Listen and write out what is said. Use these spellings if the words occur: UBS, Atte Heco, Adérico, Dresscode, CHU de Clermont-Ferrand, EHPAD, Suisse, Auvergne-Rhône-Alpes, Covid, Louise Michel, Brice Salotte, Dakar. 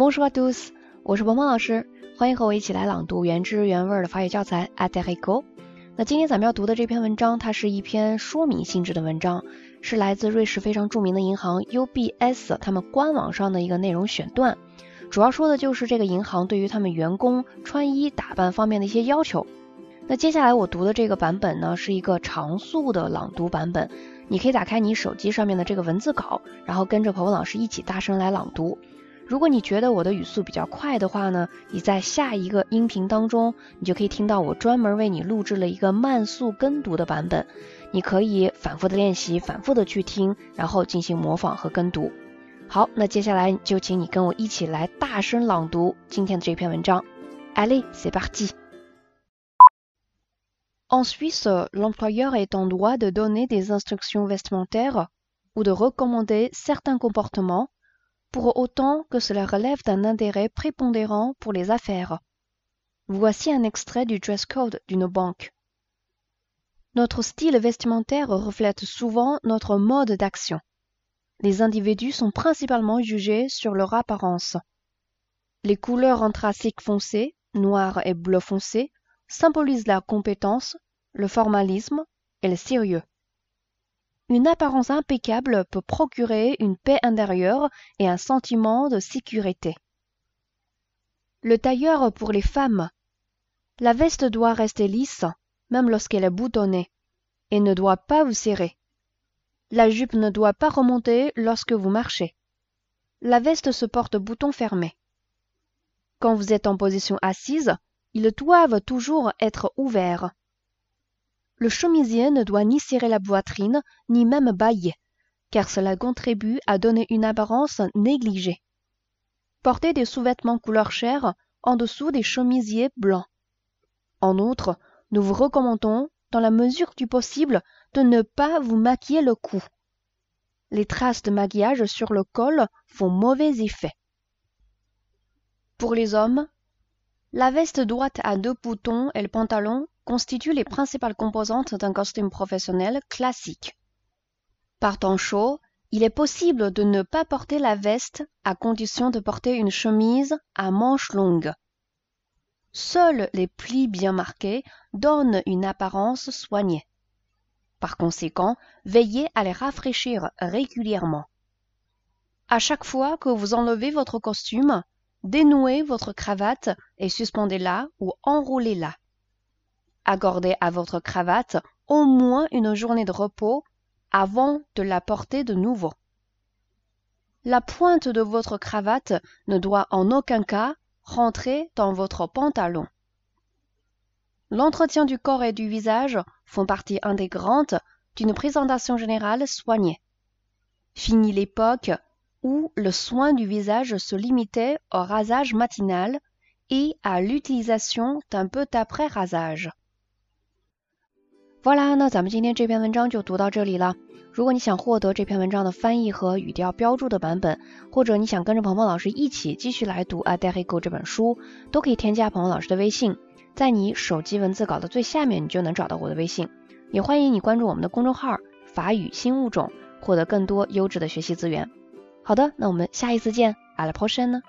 Bonjour à tous， 我是萌萌老师，欢迎和我一起来朗读原汁原味的法语教材 Atte Heco。那今天咱们要读的这篇文章，它是一篇说明性质的文章，是来自瑞士非常著名的银行 UBS 他们官网上的一个内容选段，主要说的就是这个银行对于他们员工穿衣打扮方面的一些要求。那接下来我读的这个版本呢，是一个常速的朗读版本，你可以打开你手机上面的这个文字稿，然后跟着彭文老师一起大声来朗读。如果你觉得我的语速比较快的话呢，你在下一个音频当中，你就可以听到我专门为你录制了一个慢速跟读的版本，你可以反复的练习，反复的去听，然后进行模仿和跟读。好，那接下来就请你跟我一起来大声朗读今天的这篇文章。Allez, c'est parti! En Suisse, l'employeur est en droit de donner des instructions vestimentaires ou de recommander certains comportements, pour autant que cela relève d'un intérêt prépondérant pour les affaires. Voici un extrait du dress code d'une banque. Notre style vestimentaire reflète souvent notre mode d'action. Les individus sont principalement jugés sur leur apparence. Les couleurs anthraciques foncées, noir et bleu foncé, symbolise la compétence, le formalisme et le sérieux. Une apparence impeccable peut procurer une paix intérieure et un sentiment de sécurité. Le tailleur pour les femmes. La veste doit rester lisse, même lorsqu'elle est boutonnée, et ne doit pas vous serrer. La jupe ne doit pas remonter lorsque vous marchez. La veste se porte bouton fermé. Quand vous êtes en position assise, ils doivent toujours être ouverts. Le chemisier ne doit ni serrer la poitrine, ni même bâiller, car cela contribue à donner une apparence négligée. Portez des sous-vêtements couleur chair en dessous des chemisiers blancs. En outre, nous vous recommandons, dans la mesure du possible, de ne pas vous maquiller le cou. Les traces de maquillage sur le col font mauvais effet. Pour les hommes, la veste droite à deux boutons et le pantalon constituent les principales composantes d'un costume professionnel classique. Par temps chaud, il est possible de ne pas porter la veste à condition de porter une chemise à manches longues. Seuls les plis bien marqués donnent une apparence soignée. Par conséquent, veillez à les rafraîchir régulièrement. À chaque fois que vous enlevez votre costume, dénouez votre cravate et suspendez-la ou enroulez-la. Accordez à votre cravate au moins une journée de repos avant de la porter de nouveau. La pointe de votre cravate ne doit en aucun cas rentrer dans votre pantalon. L'entretien du corps et du visage font partie intégrante d'une présentation générale soignée. Fini l'époque où le soin du visage se limitait au rasage matinal et à l'utilisation d'un petit rasage. Voilà， 那咱们今天这篇文章就读到这里了。如果你想获得这篇文章的翻译和语调标注的版本，或者你想跟着鹏鹏老师一起继续来读《Adérico》这本书，都可以添加鹏鹏老师的微信，在你手机文字稿的最下面，你就能找到我的微信。也欢迎你关注我们的公众号“法语新物种”，获得更多优质的学习资源。好的，那我们下一次见，à la prochaine。